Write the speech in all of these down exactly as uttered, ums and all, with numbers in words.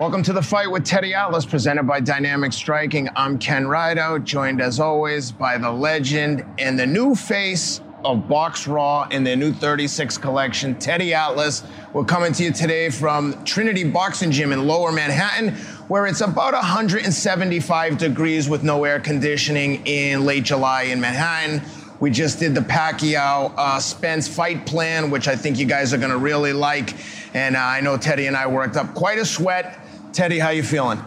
Welcome to The Fight with Teddy Atlas, presented by Dynamic Striking. I'm Ken Rideout, joined as always by the legend and the new face of Box Raw in their new thirty-six collection, Teddy Atlas. We're coming to you today from Trinity Boxing Gym in Lower Manhattan, where it's about one hundred seventy-five degrees with no air conditioning in late July in Manhattan. We just did the Pacquiao uh, Spence fight plan, which I think you guys are gonna really like. And uh, I know Teddy and I worked up quite a sweat. Teddy, how you feeling?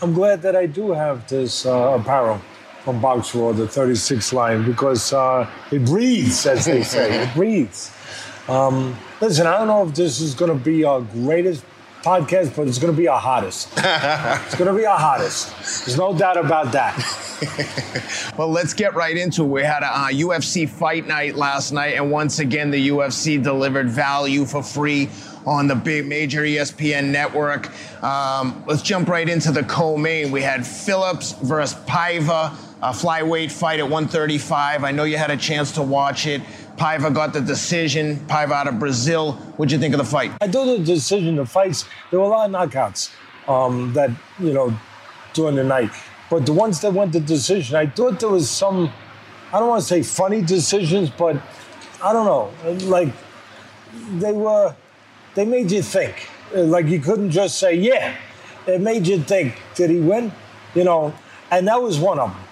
I'm glad that I do have this uh, apparel from Box Raw, the thirty-six line, because uh, it breathes, as they say, it breathes. Um, listen, I don't know if this is gonna be our greatest podcast, but it's gonna be our hottest. It's gonna be our hottest. There's no doubt about that. Well, let's get right into it. We had a uh, U F C Fight Night last night, and once again, the U F C delivered value for free on the big major E S P N network. Um, let's jump right into the co-main. We had Phillips versus Paiva, a flyweight fight at one thirty-five. I know you had a chance to watch it. Paiva got the decision. Paiva out of Brazil. What'd you think of the fight? I thought the decision, the fights, there were a lot of knockouts um, that, you know, during the night. But the ones that went the decision, I thought there was some, I don't want to say funny decisions, but I don't know. Like, they were, they made you think. Like, you couldn't just say, yeah. It made you think, did he win? You know, and that was one of them.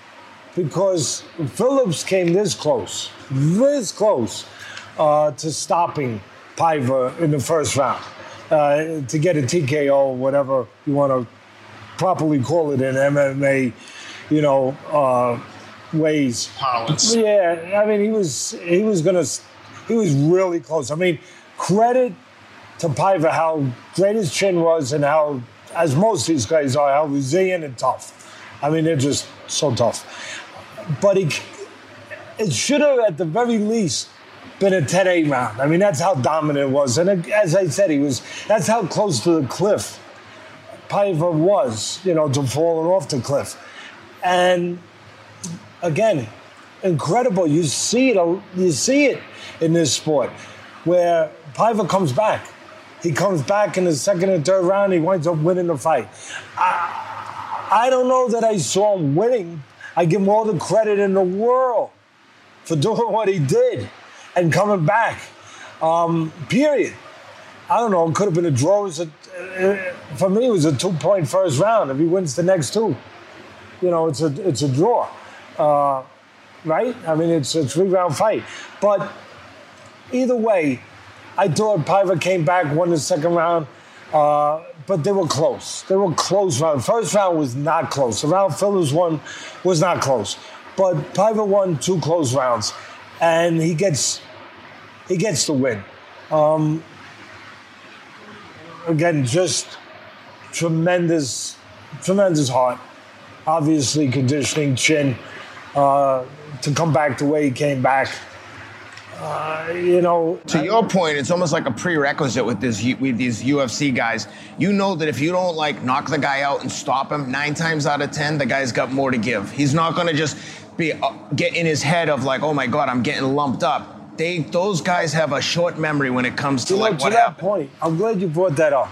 Because Phillips came this close, this close uh, to stopping Paiva in the first round, uh, to get a T K O, whatever you want to properly call it in M M A, you know, uh, ways. Powers. Yeah, I mean, he was he was gonna, he was really close. I mean, credit to Paiva, how great his chin was, and how, as most of these guys are, how resilient and tough. I mean, they're just so tough. But he, it should have, at the very least, been a ten eight round. I mean, that's how dominant it was. And it, as I said, he was, that's how close to the cliff Paiva was, you know, to falling off the cliff. And again, incredible. You see it, you see it in this sport where Paiva comes back. He comes back in the second and third round. He winds up winning the fight. I, I don't know that I saw him winning. I give him all the credit in the world for doing what he did and coming back, um, period. I don't know, it could have been a draw. It was a, for me, it was a two-point first round. If he wins the next two, you know, it's a it's a draw, uh, right? I mean, it's a three-round fight. But either way, I thought Paiva came back, won the second round, uh, but they were close. They were close round. First round was not close. The round Phillips won was not close. But Paiva won two close rounds, and he gets he gets the win. Um, Again, just tremendous, tremendous heart. Obviously, conditioning, chin, uh, to come back the way he came back. Uh, you know. To your point, it's almost like a prerequisite with this with these U F C guys. You know that if you don't like knock the guy out and stop him, nine times out of ten, the guy's got more to give. He's not going to just be uh, get in his head of like, oh my God, I'm getting lumped up. They, those guys have a short memory when it comes to, you know, like, to what that happened. Point, I'm glad you brought that up.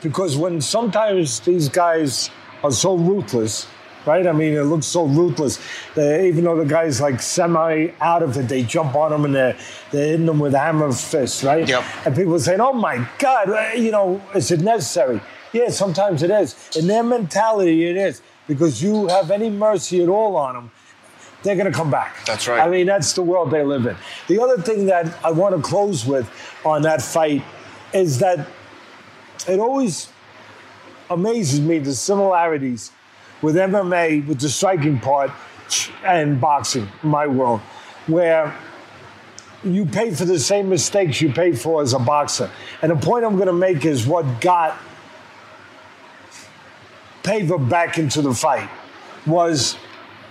Because when sometimes these guys are so ruthless, right? I mean, it looks so ruthless. They, even though the guy's like semi out of it, they jump on him and they're, they're hitting him with hammer fists, right? Yep. And people saying, oh my God, you know, is it necessary? Yeah, sometimes it is. In their mentality, it is. Because you have any mercy at all on them, they're going to come back. That's right. I mean, that's the world they live in. The other thing that I want to close with on that fight is that it always amazes me, the similarities with M M A, with the striking part, and boxing, my world, where you pay for the same mistakes you pay for as a boxer. And the point I'm going to make is what got Paiva back into the fight was,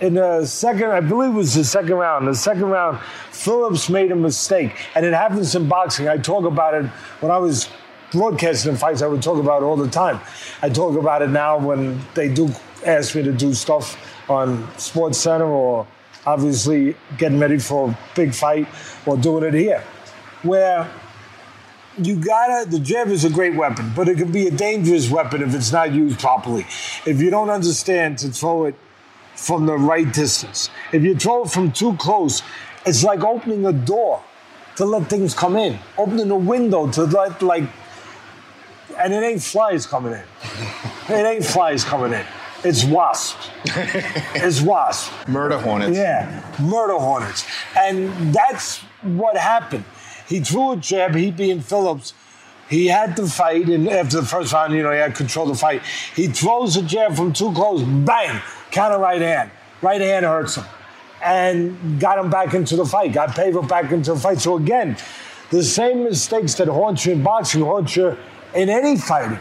in the second, I believe it was the second round, the second round, Phillips made a mistake. And it happens in boxing. I talk about it when I was broadcasting fights, I would talk about it all the time. I talk about it now when they do ask me to do stuff on Sports Center, or obviously getting ready for a big fight, or doing it here, where you gotta, the jab is a great weapon, but it can be a dangerous weapon if it's not used properly. If you don't understand to throw it from the right distance. If you throw it from too close, it's like opening a door to let things come in, opening a window to let, like, and it ain't flies coming in. It ain't flies coming in. It's wasps. It's wasps. Murder hornets. Yeah, murder hornets. And that's what happened. He threw a jab, he being Phillips. He had the fight, and after the first round, you know, he had control of the fight. He throws a jab from too close, bang, counter right hand. Right hand hurts him. And got him back into the fight, got Paiva back into the fight. So again, the same mistakes that haunt you in boxing haunt you in any fighting.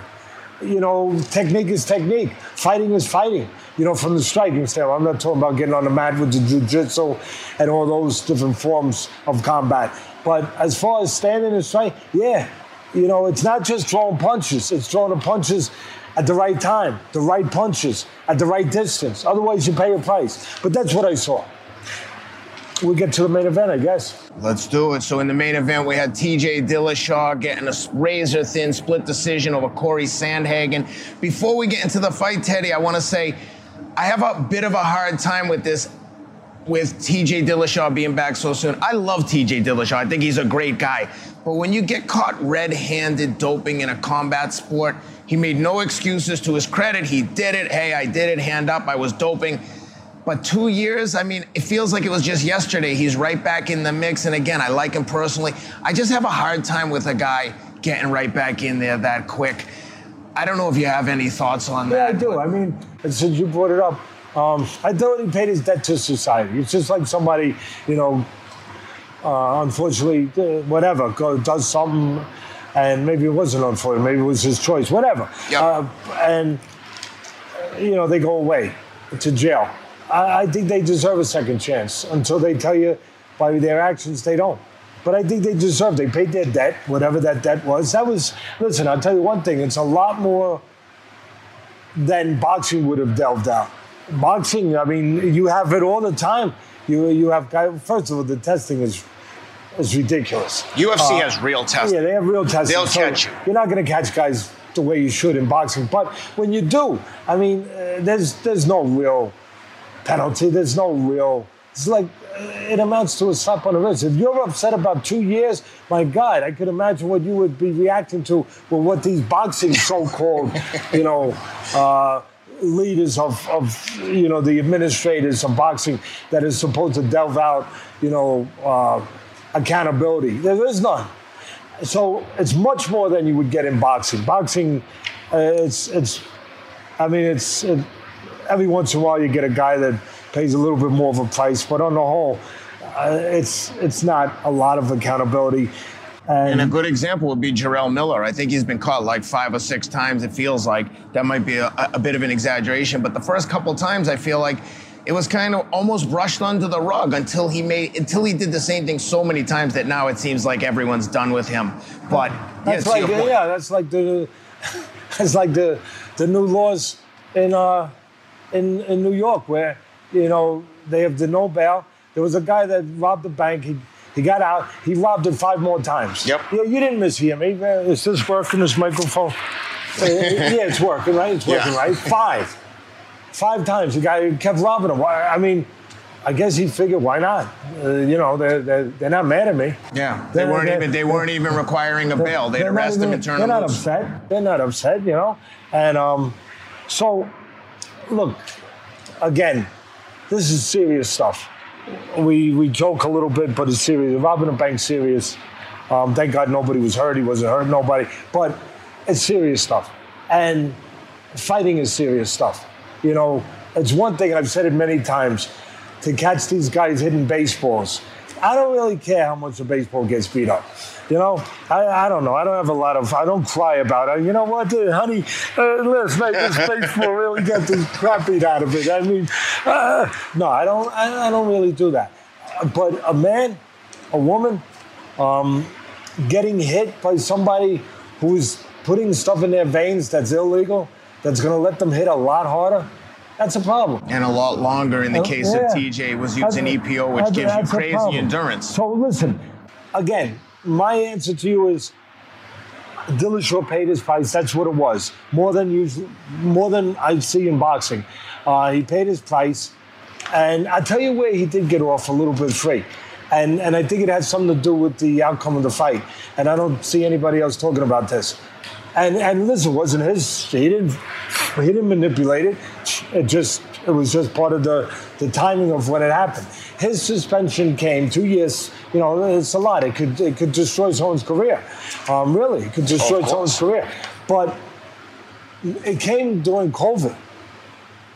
You know, technique is technique. Fighting is fighting. You know, from the striking standpoint. I'm not talking about getting on the mat with the jiu-jitsu and all those different forms of combat. But as far as standing and striking, yeah, you know, it's not just throwing punches. It's throwing the punches at the right time, the right punches, at the right distance. Otherwise, you pay a price. But that's what I saw. We'll get to the main event, I guess. Let's do it. So in the main event, we had T J Dillashaw getting a razor-thin split decision over Cory Sandhagen. Before we get into the fight, Teddy, I want to say I have a bit of a hard time with this, with T J Dillashaw being back so soon. I love T J Dillashaw. I think he's a great guy. But when you get caught red-handed doping in a combat sport, he made no excuses. To his credit, he did it. Hey, I did it. Hand up. I was doping. But two years, I mean, it feels like it was just yesterday. He's right back in the mix. And again, I like him personally. I just have a hard time with a guy getting right back in there that quick. I don't know if you have any thoughts on yeah, that. Yeah, I do. But I mean, since you brought it up, um, I thought he paid his debt to society. It's just like somebody, you know, uh, unfortunately, uh, whatever, go, does something, and maybe it wasn't unfortunate, maybe it was his choice, whatever. Yep. Uh, and, you know, they go away to jail. I think they deserve a second chance until they tell you by their actions they don't. But I think they deserve. They paid their debt, whatever that debt was. That was, listen, I'll tell you one thing. It's a lot more than boxing would have delved out. Boxing, I mean, you have it all the time. You you have, first of all, the testing is is ridiculous. U F C uh, has real testing. Yeah, they have real testing. They'll so catch you. You're not going to catch guys the way you should in boxing. But when you do, I mean, uh, there's there's no real penalty. There's no real, it's like, it amounts to a slap on the wrist. If you're upset about two years, my God, I could imagine what you would be reacting to with what these boxing so-called, you know, uh, leaders of, of, you know, the administrators of boxing that is supposed to delve out, you know, uh, accountability. There is none. So it's much more than you would get in boxing. Boxing, uh, it's, it's, I mean, it's, it, every once in a while you get a guy that pays a little bit more of a price, but on the whole, uh, it's it's not a lot of accountability. And, and a good example would be Jarrell Miller. I think he's been caught like five or six times, it feels like. That might be a, a bit of an exaggeration, but the first couple of times I feel like it was kind of almost brushed under the rug until he made, until he did the same thing so many times that now it seems like everyone's done with him. But that's yeah, like, the, yeah, that's like the, that's like the the new laws in uh. In, in New York, where, you know, they have the no bail. There was a guy that robbed the bank. He he got out. He robbed it five more times. Yep. Yeah, you didn't mishear me. Is this working, this microphone? uh, yeah, it's working, right? It's working, yeah. right? Five. Five times. The guy kept robbing him. I mean, I guess he figured, why not? Uh, you know, they're, they're, they're not mad at me. Yeah, they they're, weren't they're, even they weren't even requiring a bail. They'd arrest him and turn him loose. They're not upset. They're not upset, you know? And um, so... Look, again, this is serious stuff. We we joke a little bit, but it's serious. Robbing a bank, serious. Um, thank God nobody was hurt. He wasn't hurt, nobody. But it's serious stuff. And fighting is serious stuff. You know, it's one thing, and I've said it many times, to catch these guys hitting baseballs. I don't really care how much the baseball gets beat up. You know, I, I don't know. I don't have a lot of, I don't cry about it. You know what, honey, uh, let's make this baseball really get this crap beat out of it. I mean, uh, no, I don't, I, I don't really do that. But a man, a woman, um, getting hit by somebody who's putting stuff in their veins that's illegal, that's going to let them hit a lot harder. That's a problem. And a lot longer in the case uh, yeah. of T J was using that's, E P O, which gives you crazy endurance. So listen, again, my answer to you is Dillashaw paid his price. That's what it was. More than usual, more than I see in boxing. Uh, he paid his price. And I'll tell you where he did get off a little bit free. And, and I think it had something to do with the outcome of the fight. And I don't see anybody else talking about this. And, and listen, it wasn't his. He didn't, he didn't manipulate it. It just, it was just part of the, the timing of when it happened. His suspension came two years. You know, it's a lot. It could, it could destroy someone's career. Um, really, it could destroy someone's career. But it came during COVID.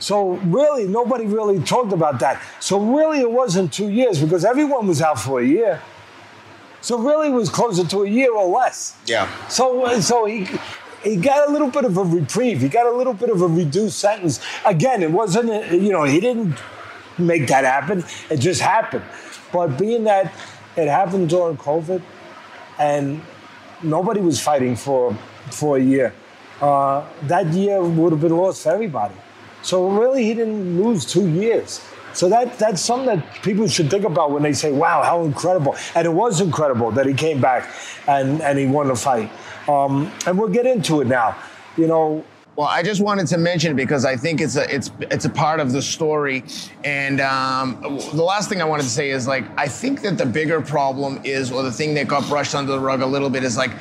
So really, nobody really talked about that. So really, it wasn't two years because everyone was out for a year. So really, it was closer to a year or less. Yeah. So so he he got a little bit of a reprieve. He got a little bit of a reduced sentence. Again, it wasn't, you know, he didn't make that happen. It just happened. But being that it happened during COVID and nobody was fighting for, for a year, uh, that year would have been lost for everybody. So really, he didn't lose two years. So that that's something that people should think about when they say, wow, how incredible. And it was incredible that he came back and, and he won the fight. Um, and we'll get into it now, you know. Well, I just wanted to mention because I think it's a it's it's a part of the story. And um, the last thing I wanted to say is, like, I think that the bigger problem is, or the thing that got brushed under the rug a little bit is, like,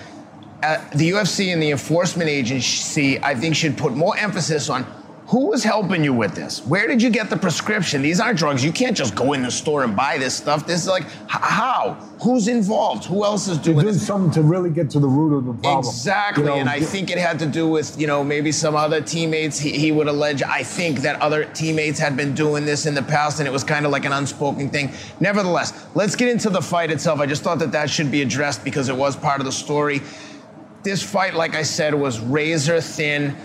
uh, the U F C and the enforcement agency, I think, should put more emphasis on who was helping you with this? Where did you get the prescription? These aren't drugs. You can't just go in the store and buy this stuff. This is like, h- how? Who's involved? Who else is doing this? You do something to really get to the root of the problem. Exactly, you know, and I think it had to do with, you know, maybe some other teammates. He, he would allege, I think, that other teammates had been doing this in the past, and it was kind of like an unspoken thing. Nevertheless, let's get into the fight itself. I just thought that that should be addressed because it was part of the story. This fight, like I said, was razor thin.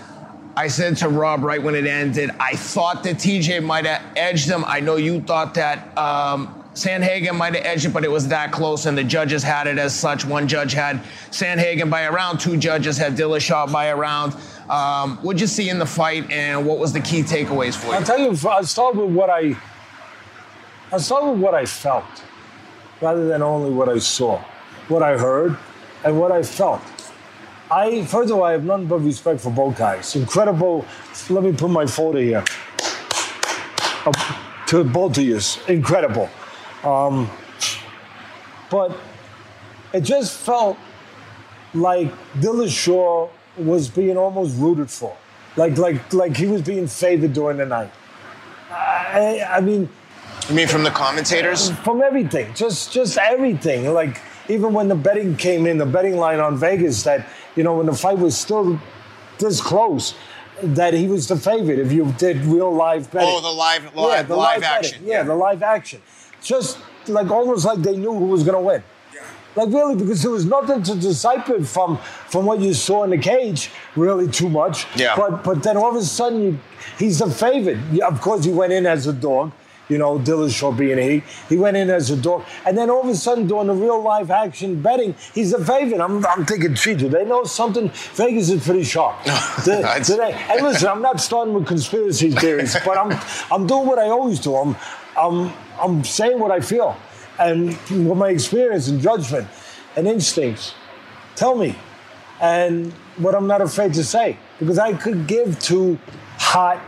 I said to Rob right when it ended, I thought that T J might have edged him. I know you thought that um, Sandhagen might have edged it, but it was that close, and the judges had it as such. One judge had Sandhagen by a round. Two judges had Dillashaw by a round. Um, what did you see in the fight, and what was the key takeaways for you? I'll tell you, I'll start with what I, I'll start with what I felt, rather than only what I saw, what I heard, and what I felt. I, first of all, I have none but respect for both guys. Incredible. Let me put my folder here. Uh, to both of you. Incredible. Um, but it just felt like Dillashaw was being almost rooted for. Like like, like he was being favored during the night. I, I mean... You mean from the commentators? From everything. Just, just everything. Like, even when the betting came in, the betting line on Vegas that... You know, when the fight was still this close, that he was the favorite if you did real live betting. Oh, the live, live, yeah, the live, live action. Yeah, yeah, the live action. Just like almost like they knew who was going to win. Yeah. Like really, because there was nothing to decipher from from what you saw in the cage, really too much. Yeah. But but then all of a sudden, you, he's the favorite. Of course, he went in as a dog. You know, Dillashaw being he. He went in as a dog. And then all of a sudden, doing the real live action betting, he's a favorite. I'm, I'm thinking, gee, do they know something? Vegas is pretty sharp today. today. And listen, I'm not starting with conspiracy theories, but I'm I'm doing what I always do. I'm, I'm, I'm saying what I feel and with my experience and judgment and instincts. Tell me. And what I'm not afraid to say, because I could give to hot,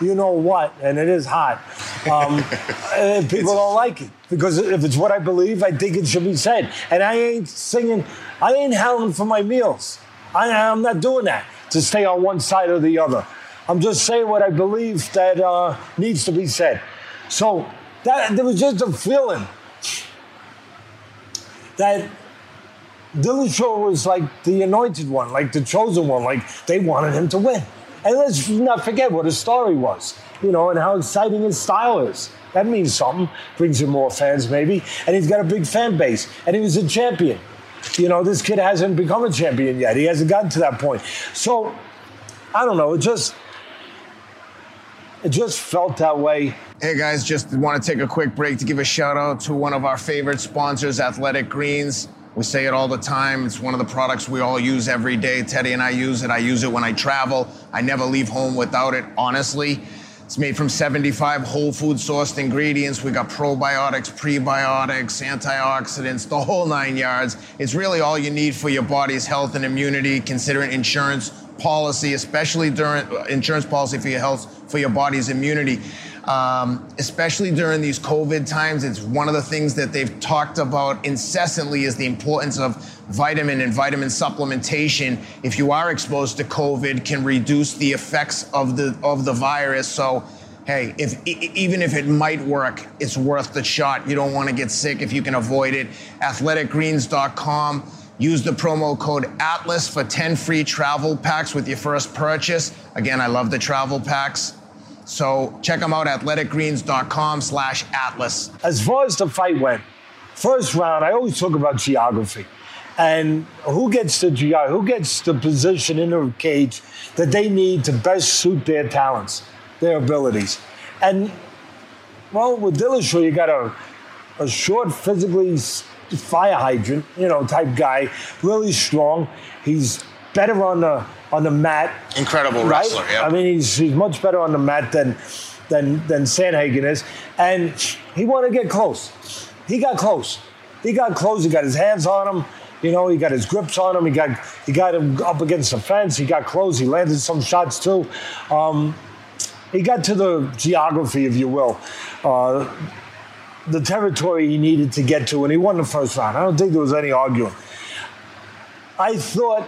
you know what, and it is hot. Um, people don't like it because if it's what I believe, I think it should be said. And I ain't singing, I ain't howling for my meals. I, I'm not doing that to stay on one side or the other. I'm just saying what I believe that uh, needs to be said. So that there was just a feeling that Dillashaw was like the anointed one, like the chosen one, like they wanted him to win. And let's not forget what his story was, you know, and how exciting his style is. That means something. Brings him more fans, maybe. And he's got a big fan base. And he was a champion. You know, this kid hasn't become a champion yet. He hasn't gotten to that point. So, I don't know. It just... It just felt that way. Hey, guys, just want to take a quick break to give a shout-out to one of our favorite sponsors, Athletic Greens. We say it all the time. It's one of the products we all use every day. Teddy and I use it. I use it when I travel. I never leave home without it, honestly. It's made from seventy-five whole food sourced ingredients. We got probiotics, prebiotics, antioxidants, the whole nine yards. It's really all you need for your body's health and immunity, considering insurance policy, especially during insurance policy for your health, for your body's immunity. Um, especially during these COVID times, it's one of the things that they've talked about incessantly is the importance of vitamin and vitamin supplementation. If you are exposed to COVID, can reduce the effects of the of the virus. So, hey, if even if it might work, it's worth the shot. You don't want to get sick if you can avoid it. athletic greens dot com. Use the promo code ATLAS for ten free travel packs with your first purchase. Again, I love the travel packs. So check them out, athletic greens dot com slash atlas. As far as the fight went, first round, I always talk about geography. And who gets the who gets the position in the cage that they need to best suit their talents, their abilities. And, well, with Dillashaw, you got a, a short, physically fire hydrant, you know, type guy, really strong. He's better on the on the mat. Incredible right? wrestler, yeah. I mean, he's he's much better on the mat than than than Sandhagen is. And he wanted to get close. He got close. He got close. He got his hands on him. You know, he got his grips on him. He got he got him up against the fence. He got close. He landed some shots too. Um, he got to the geography, if you will. Uh, the territory he needed to get to, and he won the first round. I don't think there was any arguing. I thought,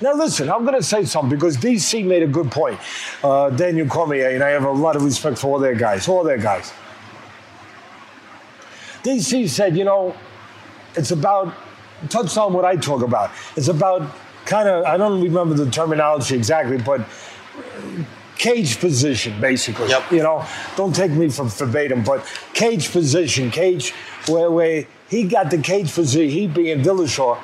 now listen, I'm going to say something because D C made a good point. Uh, Daniel Cormier, and I have a lot of respect for all their guys, all their guys. D C said, you know, it's about, touched on what I talk about. It's about kind of, I don't remember the terminology exactly, but cage position, basically. Yep. You know, don't take me for verbatim, but cage position, cage where, where he got the cage position, he being Dillashaw,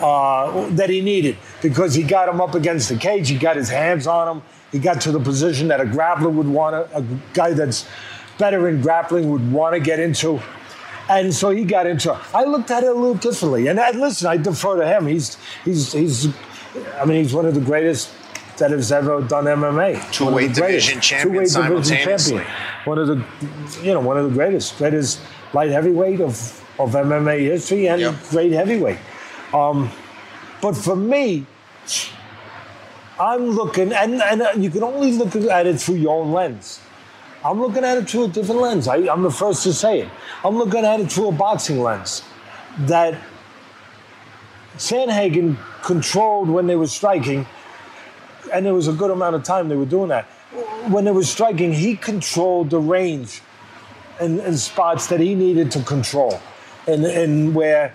uh, that he needed because he got him up against the cage. He got his hands on him. He got to the position that a grappler would want, a, a guy that's better in grappling would want to get into. And so he got into it. I looked at it a little differently. And I, listen, I defer to him. He's, he's, he's, I mean, he's one of the greatest that has ever done M M A. Two-weight division champion simultaneously. Champion. One of the, you know, one of the greatest, greatest light heavyweight of, of M M A history and yep. great heavyweight. Um, but for me, I'm looking, and, and you can only look at it through your own lens. I'm looking at it through a different lens. I, I'm the first to say it. I'm looking at it through a boxing lens that Sandhagen controlled when they were striking. And there was a good amount of time they were doing that. When they were striking, he controlled the range and, and spots that he needed to control. And, and where,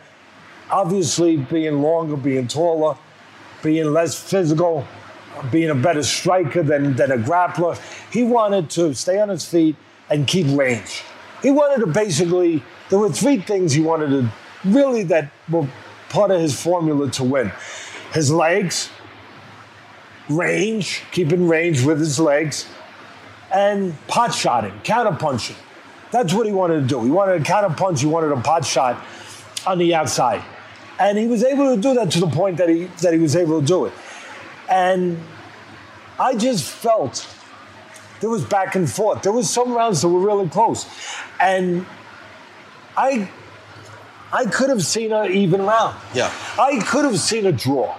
obviously, being longer, being taller, being less physical, being a better striker than, than a grappler, he wanted to stay on his feet and keep range. He wanted to basically, there were three things he wanted to, really that were part of his formula to win. His legs, range, keeping range with his legs, and pot shotting, counter punching. That's what he wanted to do. He wanted a counter punch, he wanted a pot shot on the outside. And he was able to do that to the point that he that he was able to do it. And I just felt there was back and forth. There was some rounds that were really close. And I I could have seen an even round. Yeah. I could have seen a draw.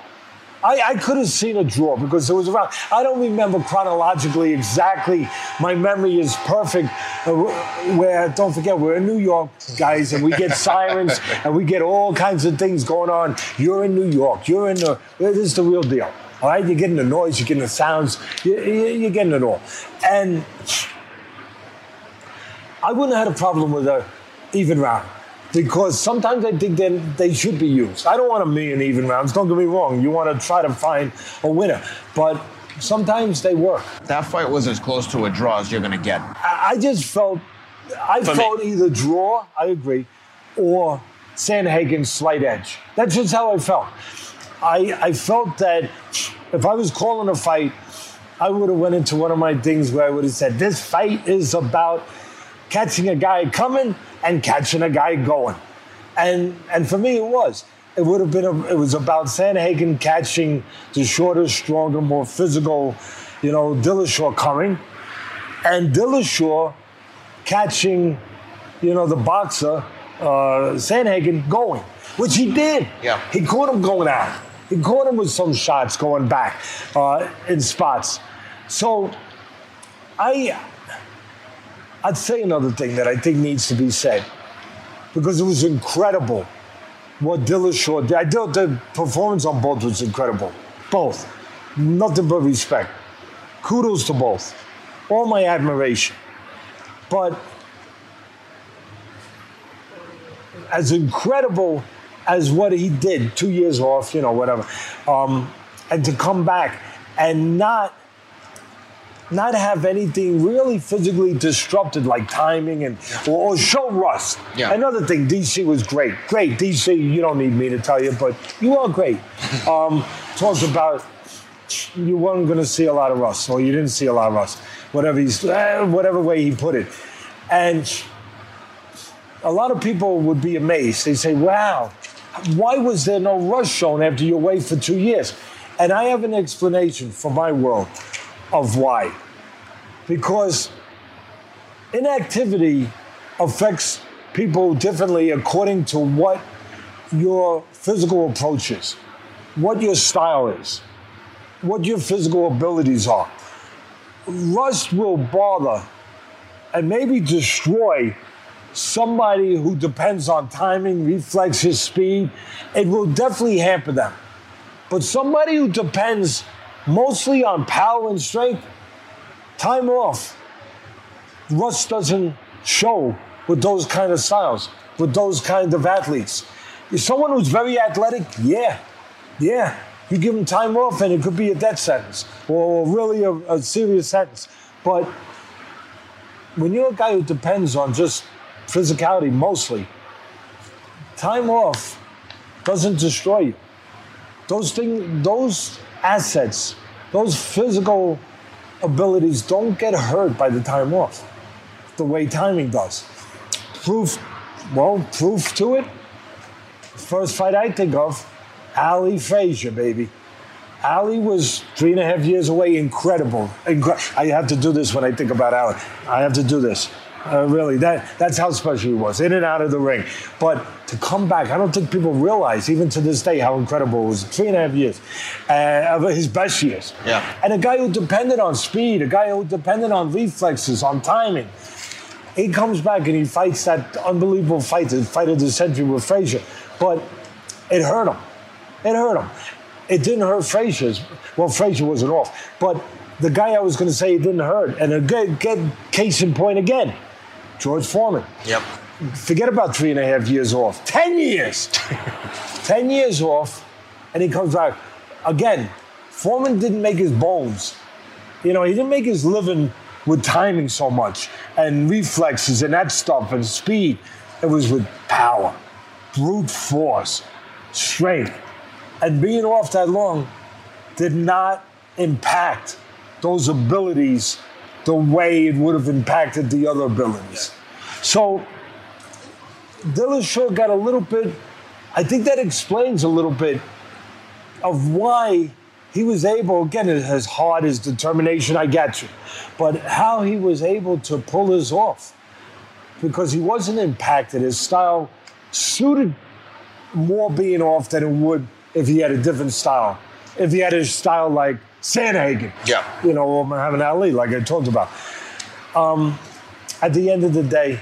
I, I could have seen a draw because there was a round. I don't remember chronologically exactly. My memory is perfect. Where, don't forget, we're in New York, guys, and we get sirens and we get all kinds of things going on. You're in New York. You're in the, this is the real deal. All right? You're getting the noise. You're getting the sounds. You're, you're getting it all. And I wouldn't have had a problem with an even round. Because sometimes I think they, they should be used. I don't want a million even rounds. Don't get me wrong. You want to try to find a winner. But sometimes they work. That fight was as close to a draw as you're going to get. I, I just felt, I For felt me. either draw, I agree, or Sandhagen's slight edge. That's just how I felt. I, I felt that if I was calling a fight, I would have went into one of my things where I would have said, this fight is about catching a guy coming and catching a guy going. And and for me, it was. It would have been, a, it was about Sandhagen catching the shorter, stronger, more physical, you know, Dillashaw coming and Dillashaw catching, you know, the boxer, uh, Sandhagen, going, which he did. Yeah. He caught him going out. He caught him with some shots going back uh, in spots. So I, I'd say another thing that I think needs to be said, because it was incredible what Dillashaw did. I thought the performance on both was incredible. Both. Nothing but respect. Kudos to both. All my admiration. But as incredible as what he did, two years off, you know, whatever, um, and to come back and not not have anything really physically disrupted, like timing and or, or show rust. Yeah. Another thing, D C was great. Great, D C, you don't need me to tell you, but you are great. Um, talks about you weren't going to see a lot of rust, or you didn't see a lot of rust, whatever, he's, whatever way he put it. And a lot of people would be amazed. They say, wow, why was there no rust shown after you wait for two years? And I have an explanation for my world of why. Because inactivity affects people differently according to what your physical approach is, what your style is, what your physical abilities are. Rust will bother and maybe destroy somebody who depends on timing, reflexes, speed. It will definitely hamper them. But somebody who depends mostly on power and strength, time off, rust doesn't show with those kind of styles, with those kind of athletes. If someone who's very athletic, yeah, yeah, you give them time off and it could be a death sentence or really a, a serious sentence. But when you're a guy who depends on just physicality mostly, time off doesn't destroy you. Those things, those assets, those physical abilities don't get hurt by the time off, the way timing does. Proof, well, proof to it. First fight I think of, Ali Frazier, baby. Ali was three and a half years away, incredible. Incre- I have to do this when I think about Ali. I have to do this. Uh, really, that, that's how special he was, in and out of the ring. But to come back, I don't think people realize, even to this day, how incredible it was. Three and a half years uh, of his best years. Yeah. And a guy who depended on speed, a guy who depended on reflexes, on timing. He comes back and he fights that unbelievable fight, the fight of the century with Frazier. But it hurt him. It hurt him. It didn't hurt Frazier's. Well, Frazier wasn't off. But the guy I was going to say it didn't hurt, and a good, good case in point again, George Foreman. Yep. Forget about three and a half years off. Ten years. Ten years off, and he comes back. Again, Foreman didn't make his bones. You know, he didn't make his living with timing so much and reflexes and that stuff and speed. It was with power, brute force, strength. And being off that long did not impact those abilities the way it would have impacted the other abilities. So Dillashaw got a little bit, I think that explains a little bit of why he was able, again, his heart, his determination, I got you, but how he was able to pull this off, because he wasn't impacted. His style suited more being off than it would if he had a different style. If he had a style like Sandhagen, yeah, you know, or Muhammad Ali, like I talked about. Um, at the end of the day,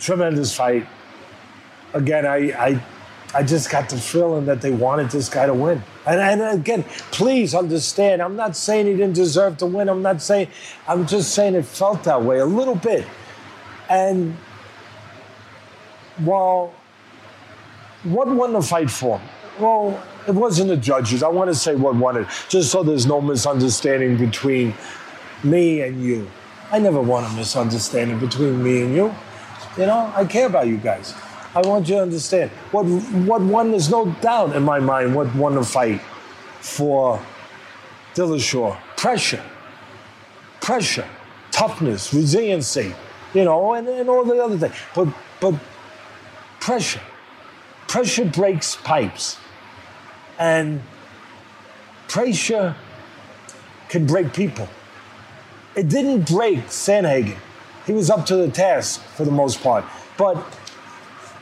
tremendous fight. Again, I, I, I just got the feeling that they wanted this guy to win. And, and again, please understand, I'm not saying he didn't deserve to win. I'm not saying, I'm just saying it felt that way a little bit. And while, what won the fight for? Well, it wasn't the judges. I want to say what won it, just so there's no misunderstanding between me and you. I never want a misunderstanding between me and you. You know, I care about you guys. I want you to understand. What what won, there's no doubt in my mind, what won the fight for Dillashaw. Pressure. Pressure. Toughness. Resiliency. You know, and, and all the other things. But, but pressure. Pressure breaks pipes. And pressure can break people. it didn't break Sandhagen. He was up to the task for the most part. But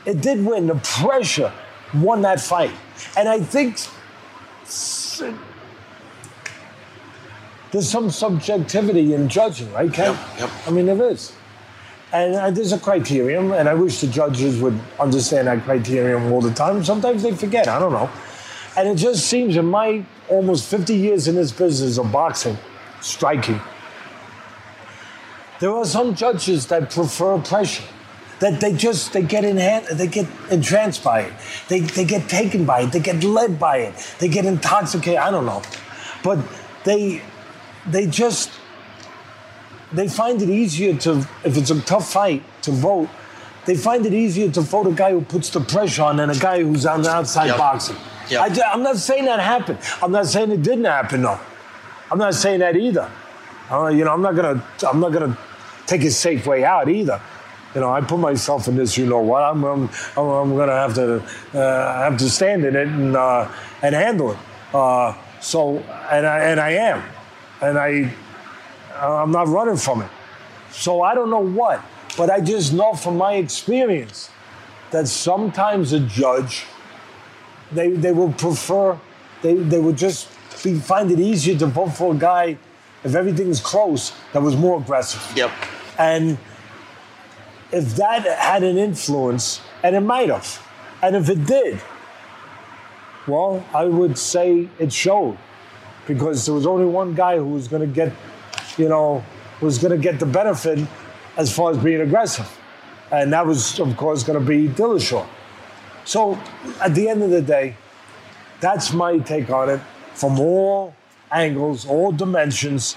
it did win. The pressure won that fight. And I think there's some subjectivity in judging, right, Ken? Yep, yep. I mean, there is. And there's a criterion, and I wish the judges would understand that criterion all the time. Sometimes they forget, I don't know. And it just seems in my almost fifty years in this business of boxing, striking, there are some judges that prefer pressure, that they just, they get in hand, they get entranced by it. They, they get taken by it, they get led by it, they get intoxicated, I don't know. But they, they just, they find it easier to, if it's a tough fight to vote, they find it easier to vote a guy who puts the pressure on than a guy who's on the outside yep. boxing. Yep. I, I'm not saying that happened. I'm not saying it didn't happen, though. I'm not saying that either. Uh, you know, I'm not gonna, I'm not gonna take a safe way out either. You know, I put myself in this. You know what? I'm, I'm, I'm gonna have to, uh, have to stand in it and, uh, and handle it. Uh, so, and I, and I am, and I. I'm not running from it. So I don't know what, but I just know from my experience that sometimes a judge, they they will prefer, they, they will just be, find it easier to vote for a guy, if everything's close, that was more aggressive. Yep. And if that had an influence, and it might have, and if it did, well, I would say it showed, because there was only one guy who was going to get, you know, was going to get the benefit as far as being aggressive. And that was, of course, going to be Dillashaw. So at the end of the day, that's my take on it from all angles, all dimensions.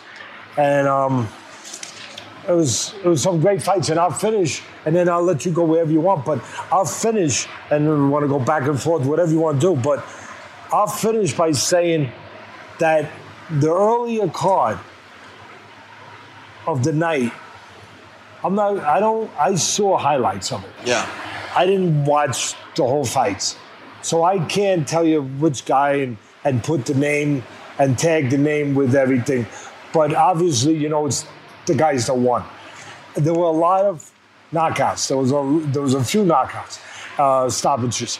And um, it was it was some great fights. And I'll finish, and then I'll let you go wherever you want. But I'll finish, and then we want to go back and forth, whatever you want to do. But I'll finish by saying that the earlier card of the night, I'm not, I don't, I saw highlights of it. Yeah. I didn't watch the whole fights. So I can't tell you which guy and, and put the name and tag the name with everything. But obviously, you know, it's the guys that won. There were a lot of knockouts. There was a, there was a few knockouts, uh, stoppages.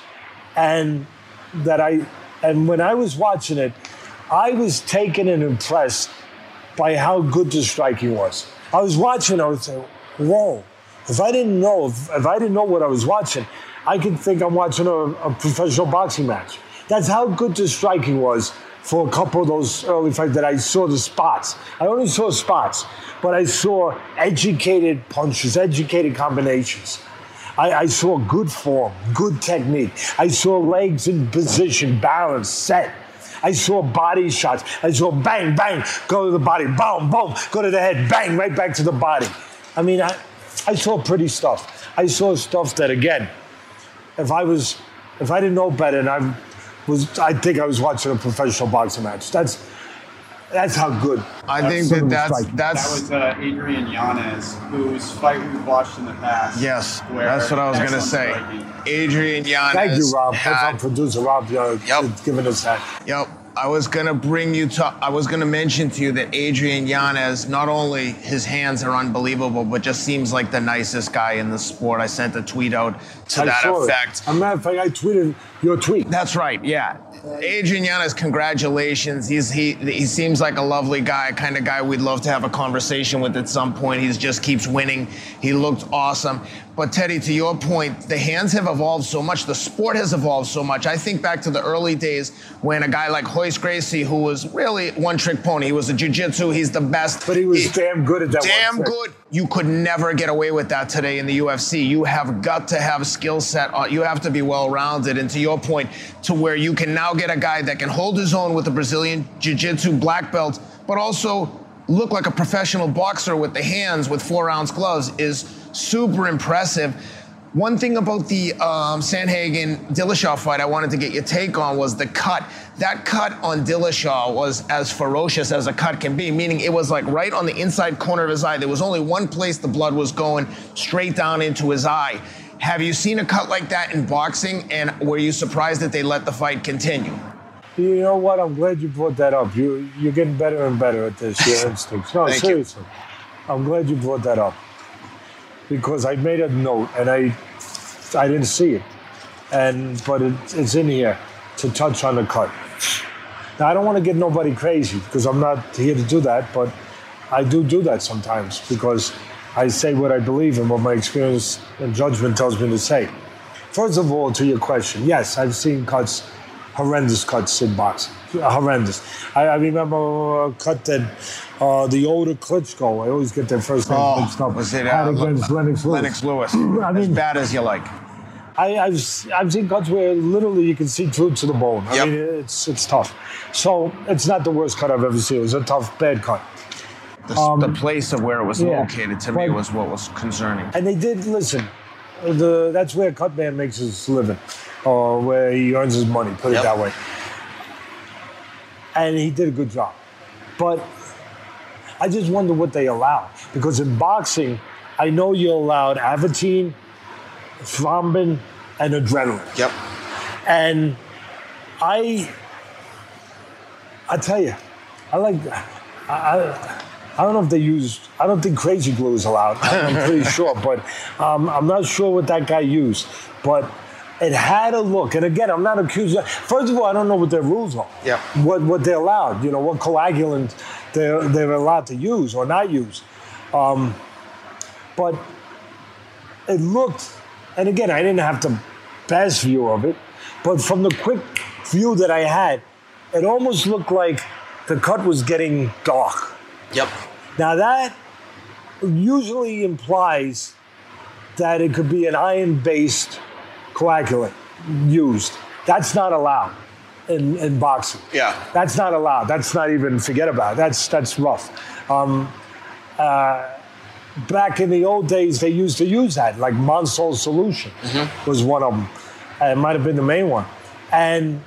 And that I, and when I was watching it, I was taken and impressed by how good the striking was. I was watching, I would say, whoa, if I didn't know, if, if I didn't know what I was watching, I could think I'm watching a, a professional boxing match. That's how good the striking was for a couple of those early fights that I saw the spots. I only saw spots, but I saw educated punches, educated combinations. I, I saw good form, good technique. I saw legs in position, balance, set. I saw body shots. I saw bang, bang, go to the body, boom, boom, go to the head, bang, right back to the body. I mean, I, I saw pretty stuff. I saw stuff that, again, if I was, if I didn't know better, and I was, I think I was watching a professional boxing match. That's, that's how good. I that's think that that's, that's that was uh, Adrian Yanez, whose fight we watched in the past. Yes, that's what I was gonna say. Striking. Adrian Yanez. Thank you, Rob. Had, that's our producer, Rob. Uh, yep. Giving us that. Yep. I was gonna bring you to. I was gonna mention to you that Adrian Yanez, not only his hands are unbelievable, but just seems like the nicest guy in the sport. I sent a tweet out to I that effect. It. As a matter of fact, I tweeted your tweet. That's right. Yeah. Adrian Yanez, congratulations. He's, he he seems like a lovely guy, kind of guy we'd love to have a conversation with at some point. He just keeps winning. He looked awesome. But Teddy, to your point, the hands have evolved so much. The sport has evolved so much. I think back to the early days when a guy like Royce Gracie, who was really one-trick pony, he was a jiu-jitsu, he's the best. But he was he, damn good at that Damn one good. You could never get away with that today in the U F C. You have got to have skill set. You have to be well-rounded. And to your point, to where you can now get a guy that can hold his own with a Brazilian jiu-jitsu black belt, but also look like a professional boxer with the hands with four-ounce gloves is super impressive. One thing about the um, Sandhagen-Dillashaw fight I wanted to get your take on was the cut. That cut on Dillashaw was as ferocious as a cut can be, meaning it was like right on the inside corner of his eye. There was only one place the blood was going, straight down into his eye. Have you seen a cut like that in boxing, and were you surprised that they let the fight continue? You know what? I'm glad you brought that up. You, you're getting better and better at this, your instincts. No, seriously. You. I'm glad you brought that up because I made a note and I I didn't see it. And But it, it's in here to touch on the cut. Now, I don't want to get nobody crazy because I'm not here to do that, but I do do that sometimes because I say what I believe and what my experience and judgment tells me to say. First of all, to your question, yes, I've seen cuts, horrendous cuts in boxing, horrendous. I, I remember a cut that uh, the older Klitschko, I always get their first name oh, mixed up, was it, uh, against Le- Lennox Lewis. Lennox Lewis, I mean, as bad as you like. I, I've I've seen cuts where literally you can see through to the bone. I yep. mean, it's it's tough. So it's not the worst cut I've ever seen. It was a tough, bad cut. The, um, the place of where it was yeah, located to me was what was concerning. And they did listen. The that's where Cutman makes his living, or where he earns his money. Put yep. it that way. And he did a good job, but I just wonder what they allow because in boxing, I know you're allowed Avitene, thrombin, and adrenaline. Yep. And I, I tell you, I like, I, I don't know if they used, I don't think crazy glue is allowed. I'm pretty sure, but um, I'm not sure what that guy used. But it had a look. And again, I'm not accused. Of, first of all, I don't know what their rules are. Yeah. What what they're allowed, you know, what coagulant they're they're allowed to use or not use. Um, but. It looked, and again, I didn't have the best view of it, but from the quick view that I had, it almost looked like the cut was getting dark. Yep. Now that usually implies that it could be an iron-based coagulant used. That's not allowed in, in boxing. Yeah. That's not allowed. That's not even, forget about it. That's, that's rough. Um, uh, Back in the old days, they used to use that, like Monsel's solution mm-hmm. was one of them. It might have been the main one. And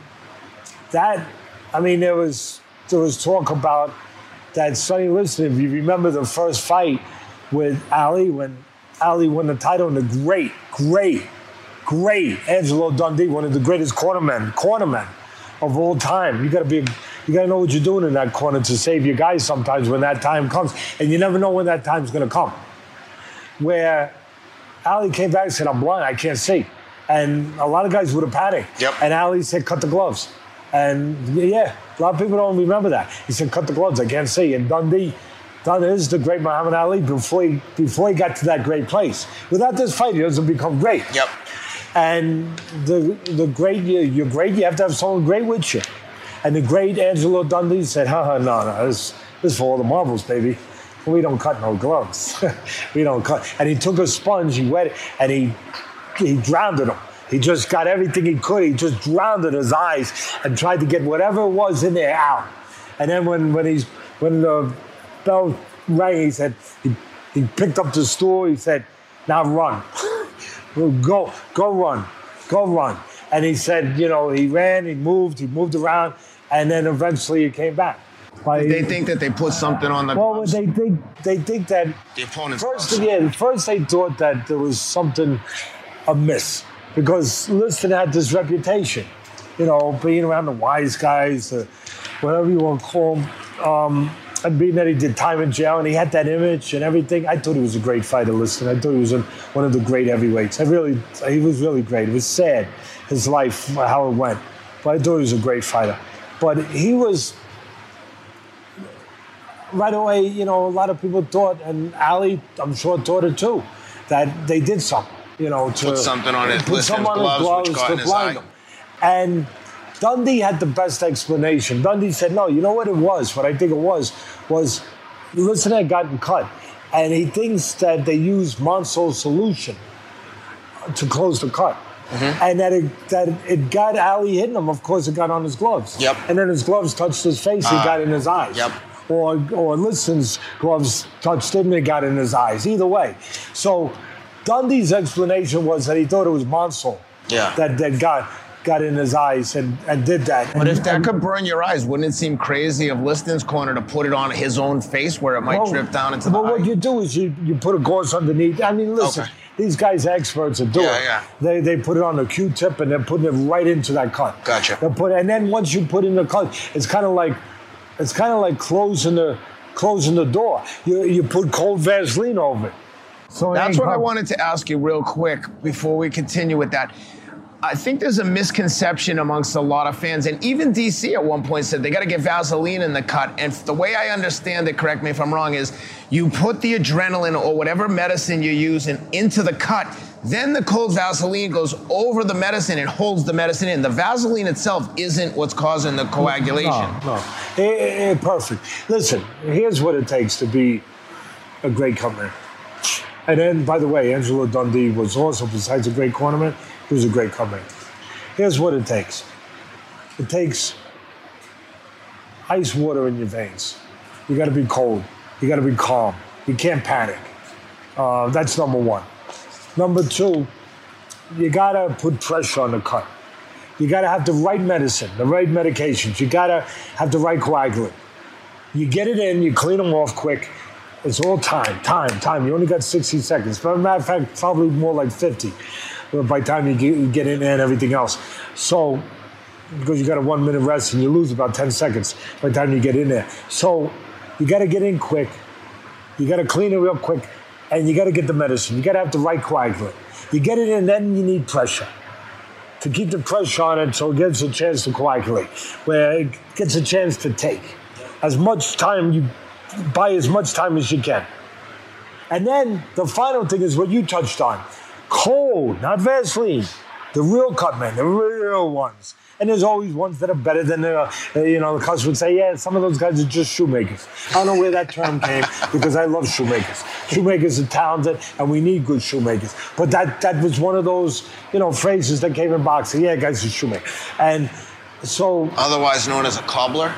that, I mean, there was there was talk about that Sonny Liston, if you remember the first fight with Ali, when Ali won the title, and the great, great, great Angelo Dundee, one of the greatest cornermen, cornermen of all time. You got to be... You got to know what you're doing in that corner to save your guys sometimes when that time comes. And you never know when that time's going to come. Where Ali came back and said, I'm blind, I can't see. And a lot of guys would have panicked. Yep. And Ali said, cut the gloves. And yeah, a lot of people don't remember that. He said, cut the gloves, I can't see. And Dundee, Dundee is the great Muhammad Ali before he, before he got to that great place. Without this fight, he doesn't become great. Yep. And the, the great, you're great, you have to have someone great with you. And the great Angelo Dundee said, ha ha, no, no, this, this is for all the marbles, baby. We don't cut no gloves. we don't cut. And he took a sponge, he wet it, and he he drowned him. He just got everything he could. He just drowned his eyes and tried to get whatever was in there out. And then when when he's when the bell rang, he said, he, he picked up the stool, he said, now run. go, go run, go run. And he said, you know, he ran, he moved, he moved around, and then eventually he came back. Like, did they think that they put something on the well, they think they think that the opponent's first, yeah, first they thought that there was something amiss because Liston had this reputation, you know, being around the wise guys, uh, whatever you want to call them, um, and being that he did time in jail and he had that image and everything. I thought he was a great fighter, Liston. I thought he was an, one of the great heavyweights. I really, he was really great. It was sad. His life, how it went. But I thought he was a great fighter. But he was, right away, you know, a lot of people thought, and Ali, I'm sure, thought it too, that they did something, you know, to put something on his, put something on his gloves, gloves to blind him. And Dundee had the best explanation. Dundee said, no, you know what it was? What I think it was, was Liston had gotten cut. And he thinks that they used Monsel's solution to close the cut. Mm-hmm. And that it that it got Ali hitting him. Of course, it got on his gloves. Yep. And then his gloves touched his face. Uh, it got in his eyes. Yep. Or or Liston's gloves touched him. It got in his eyes. Either way. So Dundee's explanation was that he thought it was Monsel. Yeah. That that got got in his eyes and, and did that. But and, if that and, could burn your eyes, wouldn't it seem crazy of Liston's corner to put it on his own face where it might well, drip down into well, the eye? Well, what you do is you, you put a gauze underneath. I mean, listen. Okay. These guys are experts at doing yeah, yeah. it. They, they put it on a Q-tip and they're putting it right into that cut. Gotcha. They put, and then once you put in the cut, it's kind of like, it's kind of like closing the closing the door. You you put cold Vaseline over it. So that's what problem. I wanted to ask you real quick before we continue with that. I think there's a misconception amongst a lot of fans, and even D C at one point said they got to get Vaseline in the cut. And the way I understand it, correct me if I'm wrong, is you put the adrenaline or whatever medicine you're using into the cut, then the cold Vaseline goes over the medicine and holds the medicine in. The Vaseline itself isn't what's causing the coagulation. No, no. It, it, perfect. Listen, here's what it takes to be a great company. And then, by the way, Angelo Dundee was also, besides a great cornerman, he was a great comeback. Here's what it takes. It takes ice water in your veins. You gotta be cold. You gotta be calm. You can't panic. Uh, that's number one. Number two, you gotta put pressure on the cut. You gotta have the right medicine, the right medications. You gotta have the right coagulant. You get it in, you clean them off quick. It's all time, time, time. You only got sixty seconds. As a matter of fact, probably more like fifty. By the time you get in there and everything else. So, because you got a one minute rest and you lose about ten seconds by the time you get in there. So, you gotta get in quick, you gotta clean it real quick, and you gotta get the medicine. You gotta have the right coagulant. You get it in, then you need pressure. To keep the pressure on it so it gets a chance to coagulate, where it gets a chance to take. As much time, you buy as much time as you can. And then, the final thing is what you touched on. Cold, not Vaseline. The real cut men, the real ones. And there's always ones that are better than the, uh, you know, the cuss would say, yeah, some of those guys are just shoemakers. I don't know where that term came because I love shoemakers. Shoemakers are talented and we need good shoemakers. But that, that was one of those, you know, phrases that came in boxing. Yeah, guys are shoemakers. And so... Otherwise known as a cobbler?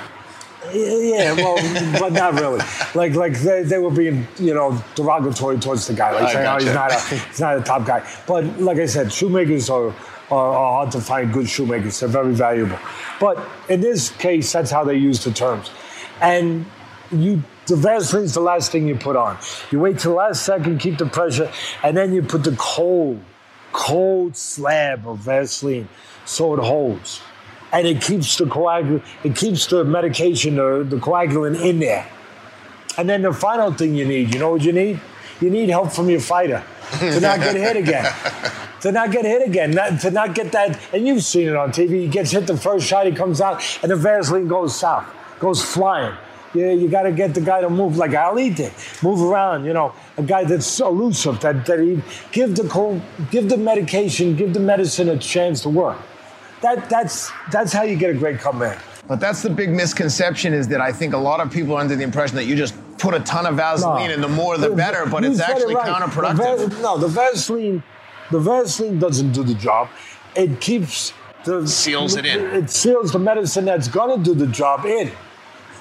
Yeah, well, but not really. Like, like they, they were being, you know, derogatory towards the guy. Like I saying, oh, he's not, a, he's not a top guy. But like I said, shoemakers are, are, are hard to find good shoemakers. They're very valuable. But in this case, that's how they use the terms. And you, the Vaseline's the last thing you put on. You wait till the last second, keep the pressure, and then you put the cold, cold slab of Vaseline so it holds. And it keeps the coagul, it keeps the medication, the, the coagulant in there. And then the final thing you need, you know what you need? You need help from your fighter to not get hit again. To not get hit again, not, to not get that, and you've seen it on T V, he gets hit the first shot, he comes out, and the Vaseline goes south, goes flying. You, you gotta get the guy to move like Ali did, move around, you know, a guy that's elusive, that, that he, give the cold, give the medication, give the medicine a chance to work. That, that's, that's how you get a great comeback. But that's the big misconception is that I think a lot of people are under the impression that you just put a ton of Vaseline no. and the more the better, but you it's actually it right. counterproductive. The Vas- no, the Vaseline, the Vaseline doesn't do the job. It keeps the... Seals it in. It seals the medicine that's gonna do the job in.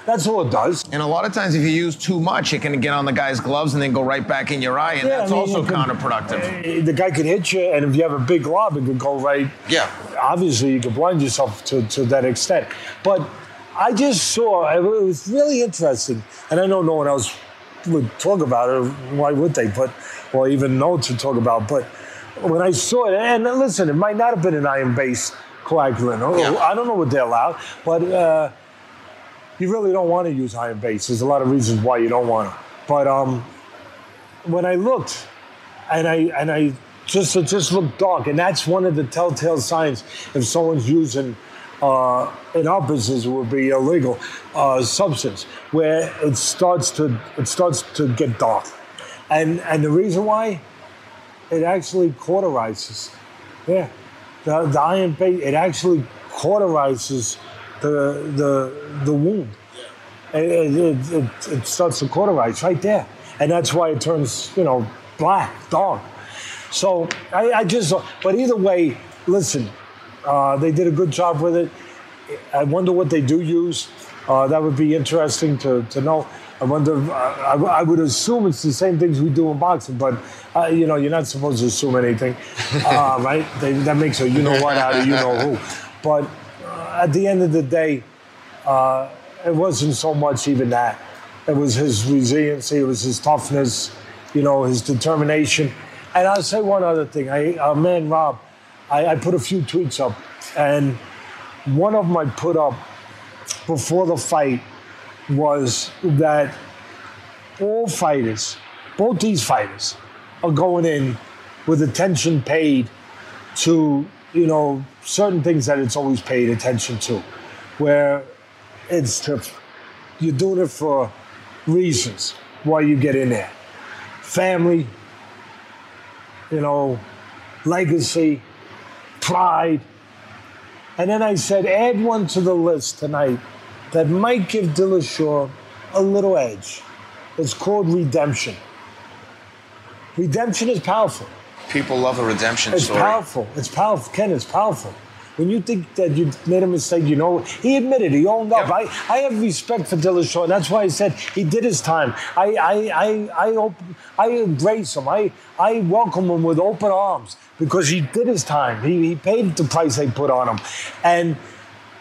That's all it does. And a lot of times if you use too much, it can get on the guy's gloves and then go right back in your eye, and yeah, that's I mean, also can, counterproductive. Uh, the guy can hit you, and if you have a big lob, it can go right. Yeah. Obviously, you can blind yourself to, to that extent. But I just saw, it was really interesting, and I know no one else would talk about it, why would they, but or even know to talk about, but when I saw it, and listen, it might not have been an iron-based coagulant. Or, yeah. I don't know what they're allowed, but... Uh, You really don't want to use iron base. There's a lot of reasons why you don't want to. But um, when I looked, and I and I just it just looked dark, and that's one of the telltale signs if someone's using, uh, in our business, it would be illegal uh, substance, where it starts to it starts to get dark, and and the reason why, it actually cauterizes, yeah, the the iron base. It actually cauterizes. The the the wound, it, it, it, it starts to cauterize right there, and that's why it turns you know black, dark. So I, I just, but either way, listen, uh, they did a good job with it. I wonder what they do use. Uh, that would be interesting to to know. I wonder. Uh, I, I would assume it's the same things we do in boxing, but uh, you know you're not supposed to assume anything, uh, right? They, that makes a you know what out of you know who, but. At the end of the day, uh, it wasn't so much even that. It was his resiliency, it was his toughness, you know, his determination. And I'll say one other thing. I, our man Rob, I, I put a few tweets up, and one of my put up before the fight was that all fighters, both these fighters, are going in with attention paid to, you know, certain things that it's always paid attention to, where it's to, you're doing it for reasons why you get in there. Family, you know, legacy, pride. And then I said, add one to the list tonight that might give Dillashaw a little edge. It's called redemption. Redemption is powerful. People love a redemption it's story. It's powerful. It's powerful. Ken, it's powerful. When you think that you made a mistake, you know, he admitted, he owned up. Yep. I, I have respect for Dillashaw, and that's why I said he did his time. I I I I, hope, I embrace him. I, I welcome him with open arms because he did his time. He, he paid the price they put on him. And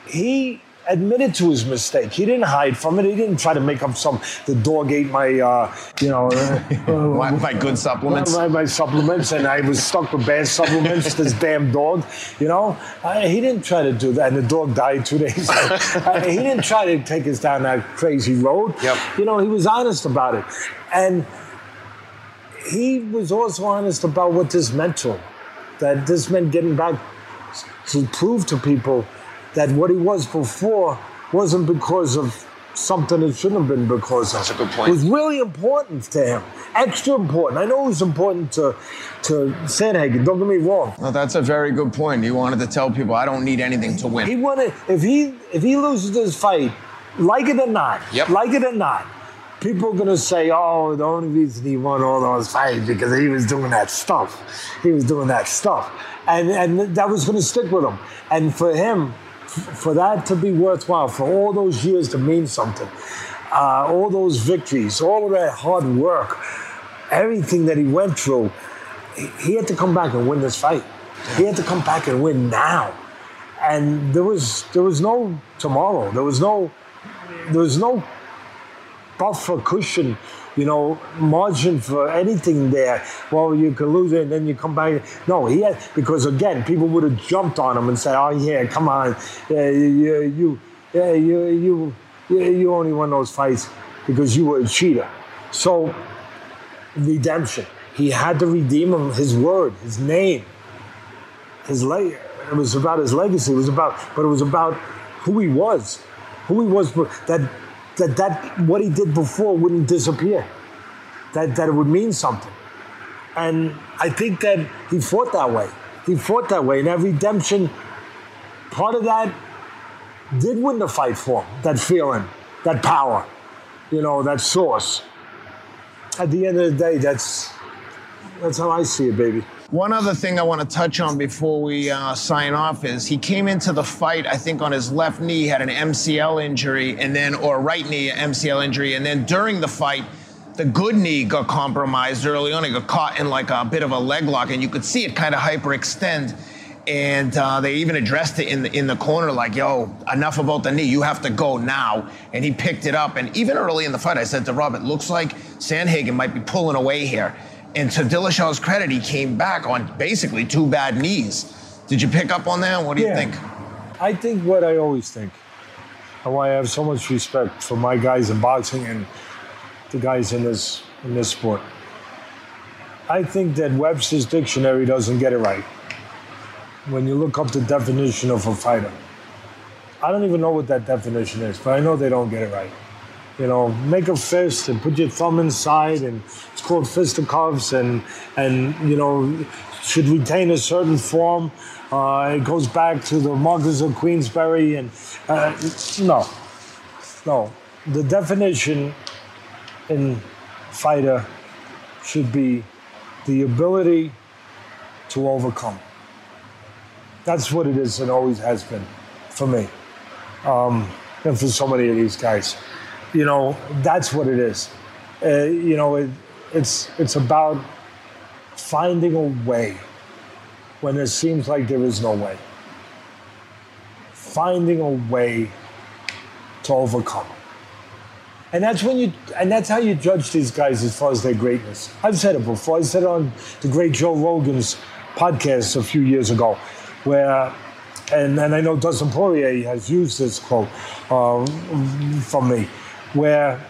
he admitted to his mistake. He didn't hide from it. He didn't try to make up some, the dog ate my, uh, you know. Uh, my, my good supplements. My, my supplements, and I was stuck with bad supplements, this damn dog, you know. I, he didn't try to do that, and the dog died two days later. I mean, he didn't try to take us down that crazy road. Yep. You know, he was honest about it. And he was also honest about what this meant to him, that this meant getting back to prove to people that what he was before wasn't because of something it shouldn't have been because of. That's a good point. It was really important to him, extra important. I know it was important to, to Sandhagen, don't get me wrong. No, that's a very good point. He wanted to tell people, I don't need anything to win. He wanted, if he, if he loses this fight, like it or not, yep. like it or not, people are going to say, oh, the only reason he won all those fights because he was doing that stuff. He was doing that stuff. And, and that was going to stick with him. And for him, for that to be worthwhile, for all those years to mean something, uh, all those victories, all of that hard work, everything that he went through, he had to come back and win this fight. He had to come back and win now. And there was there was no tomorrow. There was no there was no buffer cushion, you know, margin for anything there. Well, you could lose it and then you come back. No, he had, because again, people would have jumped on him and said, oh yeah, come on, yeah, you, you, yeah, you, you, you only won those fights because you were a cheater. So, redemption. He had to redeem him, his word, his name, his le- it was about his legacy. It was about, but it was about who he was, who he was, that that that what he did before wouldn't disappear, that that it would mean something. And I think that he fought that way. He fought that way. And that redemption, part of that did win the fight for him, that feeling, that power, you know, that source. At the end of the day, that's that's how I see it, baby. One other thing I want to touch on before we uh, sign off is he came into the fight, I think on his left knee, had an M C L injury, and then, or right knee, M C L injury. And then during the fight, the good knee got compromised early on. He got caught in like a bit of a leg lock, and you could see it kind of hyperextend. And uh, they even addressed it in the, in the corner, like, yo, enough about the knee. You have to go now. And he picked it up. And even early in the fight, I said to Rob, it looks like Sandhagen might be pulling away here. And to Dillashaw's credit, he came back on basically two bad knees. Did you pick up on that? What do yeah. you think? I think what I always think, and why I have so much respect for my guys in boxing and the guys in this in this sport. I think that Webster's dictionary doesn't get it right. When you look up the definition of a fighter, I don't even know what that definition is, but I know they don't get it right. You know, make a fist and put your thumb inside, and it's called fisticuffs, and, and you know, should retain a certain form. Uh, it goes back to the muggers of Queensberry, and uh, no, no. The definition in fighter should be the ability to overcome. That's what it is and always has been for me, um, and for so many of these guys. You know, that's what it is. Uh, you know, it, it's it's about finding a way when it seems like there is no way. Finding a way to overcome. And that's when you, and that's how you judge these guys as far as their greatness. I've said it before. I said it on the great Joe Rogan's podcast a few years ago, where, and, and I know Dustin Poirier has used this quote uh, from me, where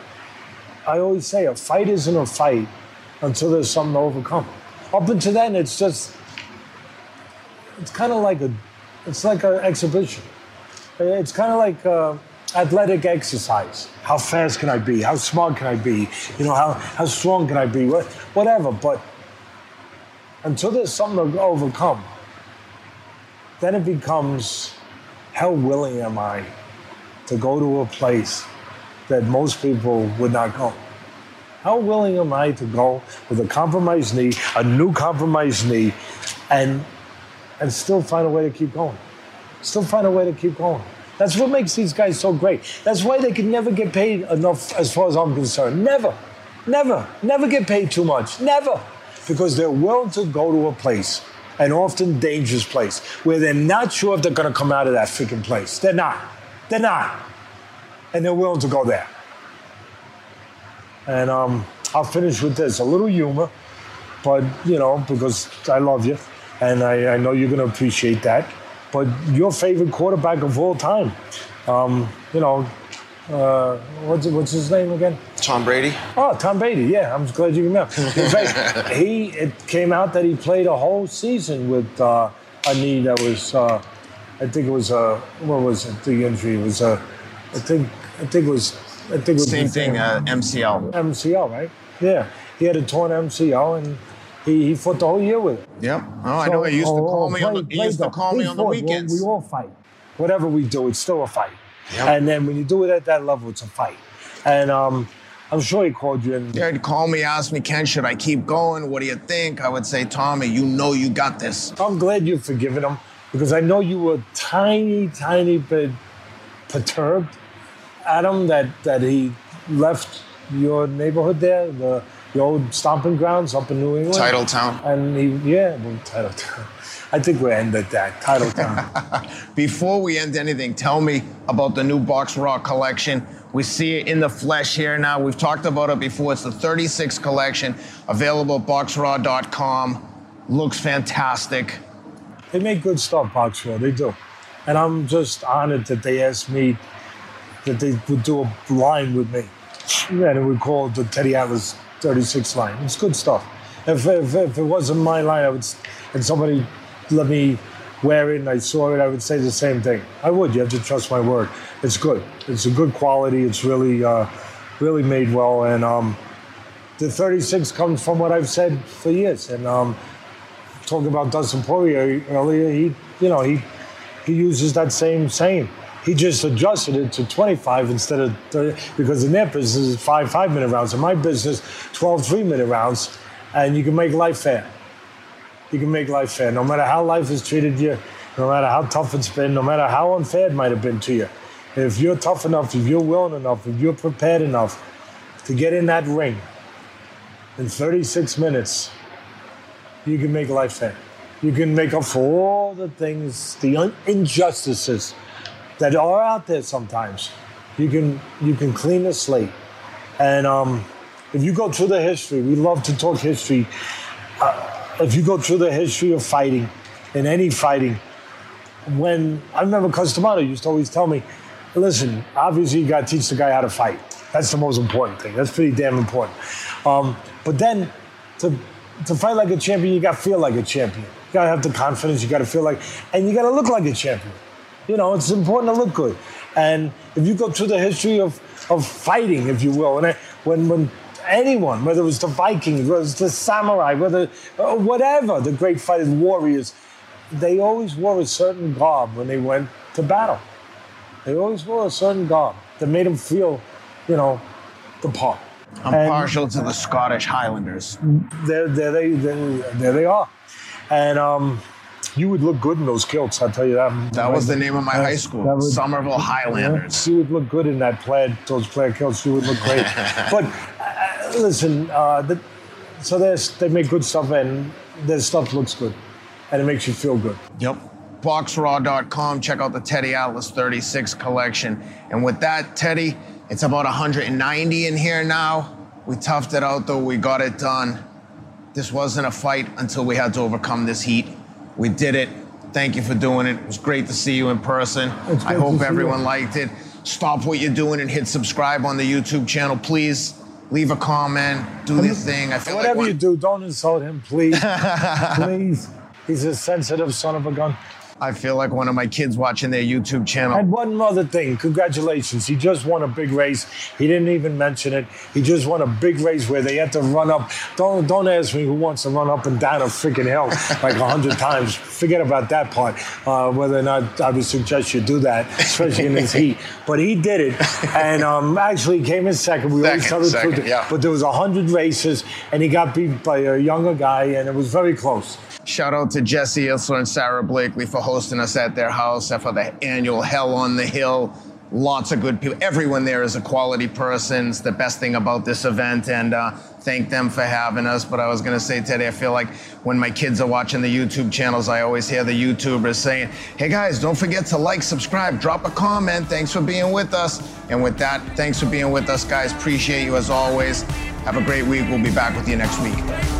I always say a fight isn't a fight until there's something to overcome. Up until then, it's just, it's kind of like a, it's like an exhibition. It's kind of like a athletic exercise. How fast can I be? How smart can I be? You know, how, how strong can I be? What, whatever. But until there's something to overcome, then it becomes, how willing am I to go to a place that most people would not go? How willing am I to go with a compromised knee, a new compromised knee, and and still find a way to keep going? Still find a way to keep going. That's what makes these guys so great. That's why they can never get paid enough, as far as I'm concerned. Never, never, never get paid too much. Never. Because they're willing to go to a place, an often dangerous place, where they're not sure if they're going to come out of that freaking place. They're not. They're not. And they're willing to go there. And um, I'll finish with this. A little humor, but, you know, because I love you. And I, I know you're going to appreciate that. But your favorite quarterback of all time, um, you know, uh, what's what's his name again? Tom Brady. Oh, Tom Brady. Yeah, I'm glad you remember. In fact, he it came out that he played a whole season with uh, a knee that was, uh, I think it was a what was it? The injury it was a, I think I think it was I think it was same thing. Uh, M C L. M C L, right? Yeah, he had a torn M C L and. He, he fought the whole year with it. Yep. Oh, so, I know. He used oh, to call oh, me play, on the, he used to call me on the weekends. We, we all fight. Whatever we do, it's still a fight. Yep. And then when you do it at that level, it's a fight. And um, I'm sure he called you. And yeah, he'd call me, ask me, Ken, should I keep going? What do you think? I would say, Tommy, you know you got this. I'm glad you've forgiven him because I know you were a tiny, tiny bit perturbed at him that, that he left your neighborhood there, the... The old stomping grounds up in New England. Titletown. And he, yeah, well, Titletown. I think we'll end at that, Titletown. Before we end anything, tell me about the new Box Raw collection. We see it in the flesh here now. We've talked about it before. It's the thirty-six collection, available at box raw dot com. Looks fantastic. They make good stuff, Box Raw, they do. And I'm just honored that they asked me that they would do a line with me. And we called the Teddy Atlas thirty-six line. It's good stuff. If, if, if it wasn't my line, I would, and somebody let me wear it and I saw it, I would say the same thing. I would. You have to trust my word. It's good. It's a good quality. It's really, uh, really made well. And um, the thirty-six comes from what I've said for years. And um, talking about Dustin Poirier earlier, he, you know, he, he uses that same saying. He just adjusted it to twenty-five instead of thirty, because in their business is five five-minute rounds. In my business, twelve three-minute rounds, and you can make life fair. You can make life fair. No matter how life has treated you, no matter how tough it's been, no matter how unfair it might have been to you, if you're tough enough, if you're willing enough, if you're prepared enough to get in that ring in thirty-six minutes, you can make life fair. You can make up for all the things, the injustices that are out there sometimes. You can you can clean the slate. And um, if you go through the history, we love to talk history. Uh, if you go through the history of fighting, in any fighting, when, I remember Cus D'Amato used to always tell me, listen, obviously you gotta teach the guy how to fight. That's the most important thing. That's pretty damn important. Um, but then to, to fight like a champion, you gotta feel like a champion. You gotta have the confidence, you gotta feel like, and you gotta look like a champion. You know, it's important to look good. And if you go through the history of, of fighting, if you will, and I, when when anyone, whether it was the Vikings, whether it was the samurai, whether uh, whatever, the great fighters, warriors, they always wore a certain garb when they went to battle. They always wore a certain garb that made them feel, you know, the part. I'm and, partial to the Scottish Highlanders. There, there they, there, there they are, and. Um, You would look good in those kilts, I'll tell you that. That right. was the name of my uh, high school, was, Somerville Highlanders. You would look good in that plaid, those plaid kilts. You would look great. But uh, listen, uh, the, so they make good stuff, and their stuff looks good, and it makes you feel good. Yep. box raw dot com. Check out the Teddy Atlas thirty-six collection. And with that, Teddy, It's about one hundred ninety in here now. We toughed it out though, we got it done. This wasn't a fight until we had to overcome this heat. We did it. Thank you for doing it. It was great to see you in person. I hope everyone liked it. Stop what you're doing and hit subscribe on the YouTube channel, please. Leave a comment, do your thing. I feel like whatever you do, don't insult him, please. Please. He's a sensitive son of a gun. I feel like one of my kids watching their YouTube channel. And one other thing, congratulations. He just won a big race. He didn't even mention it. He just won a big race where they had to run up. Don't, don't ask me who wants to run up and down a freaking hill like a hundred times. Forget about that part, uh, whether or not I would suggest you do that, especially in this heat. But he did it, and um, actually came in second. We second, always second, the, yeah. But there was a hundred races, and he got beat by a younger guy, and it was very close. Shout out to Jesse Isler and Sarah Blakely for hosting us at their house for the annual Hell on the Hill. Lots of good people. Everyone there is a quality person. It's the best thing about this event, and uh, thank them for having us. But I was going to say, Teddy, I feel like when my kids are watching the YouTube channels, I always hear the YouTubers saying, hey, guys, don't forget to like, subscribe, drop a comment. Thanks for being with us. And with that, thanks for being with us, guys. Appreciate you as always. Have a great week. We'll be back with you next week.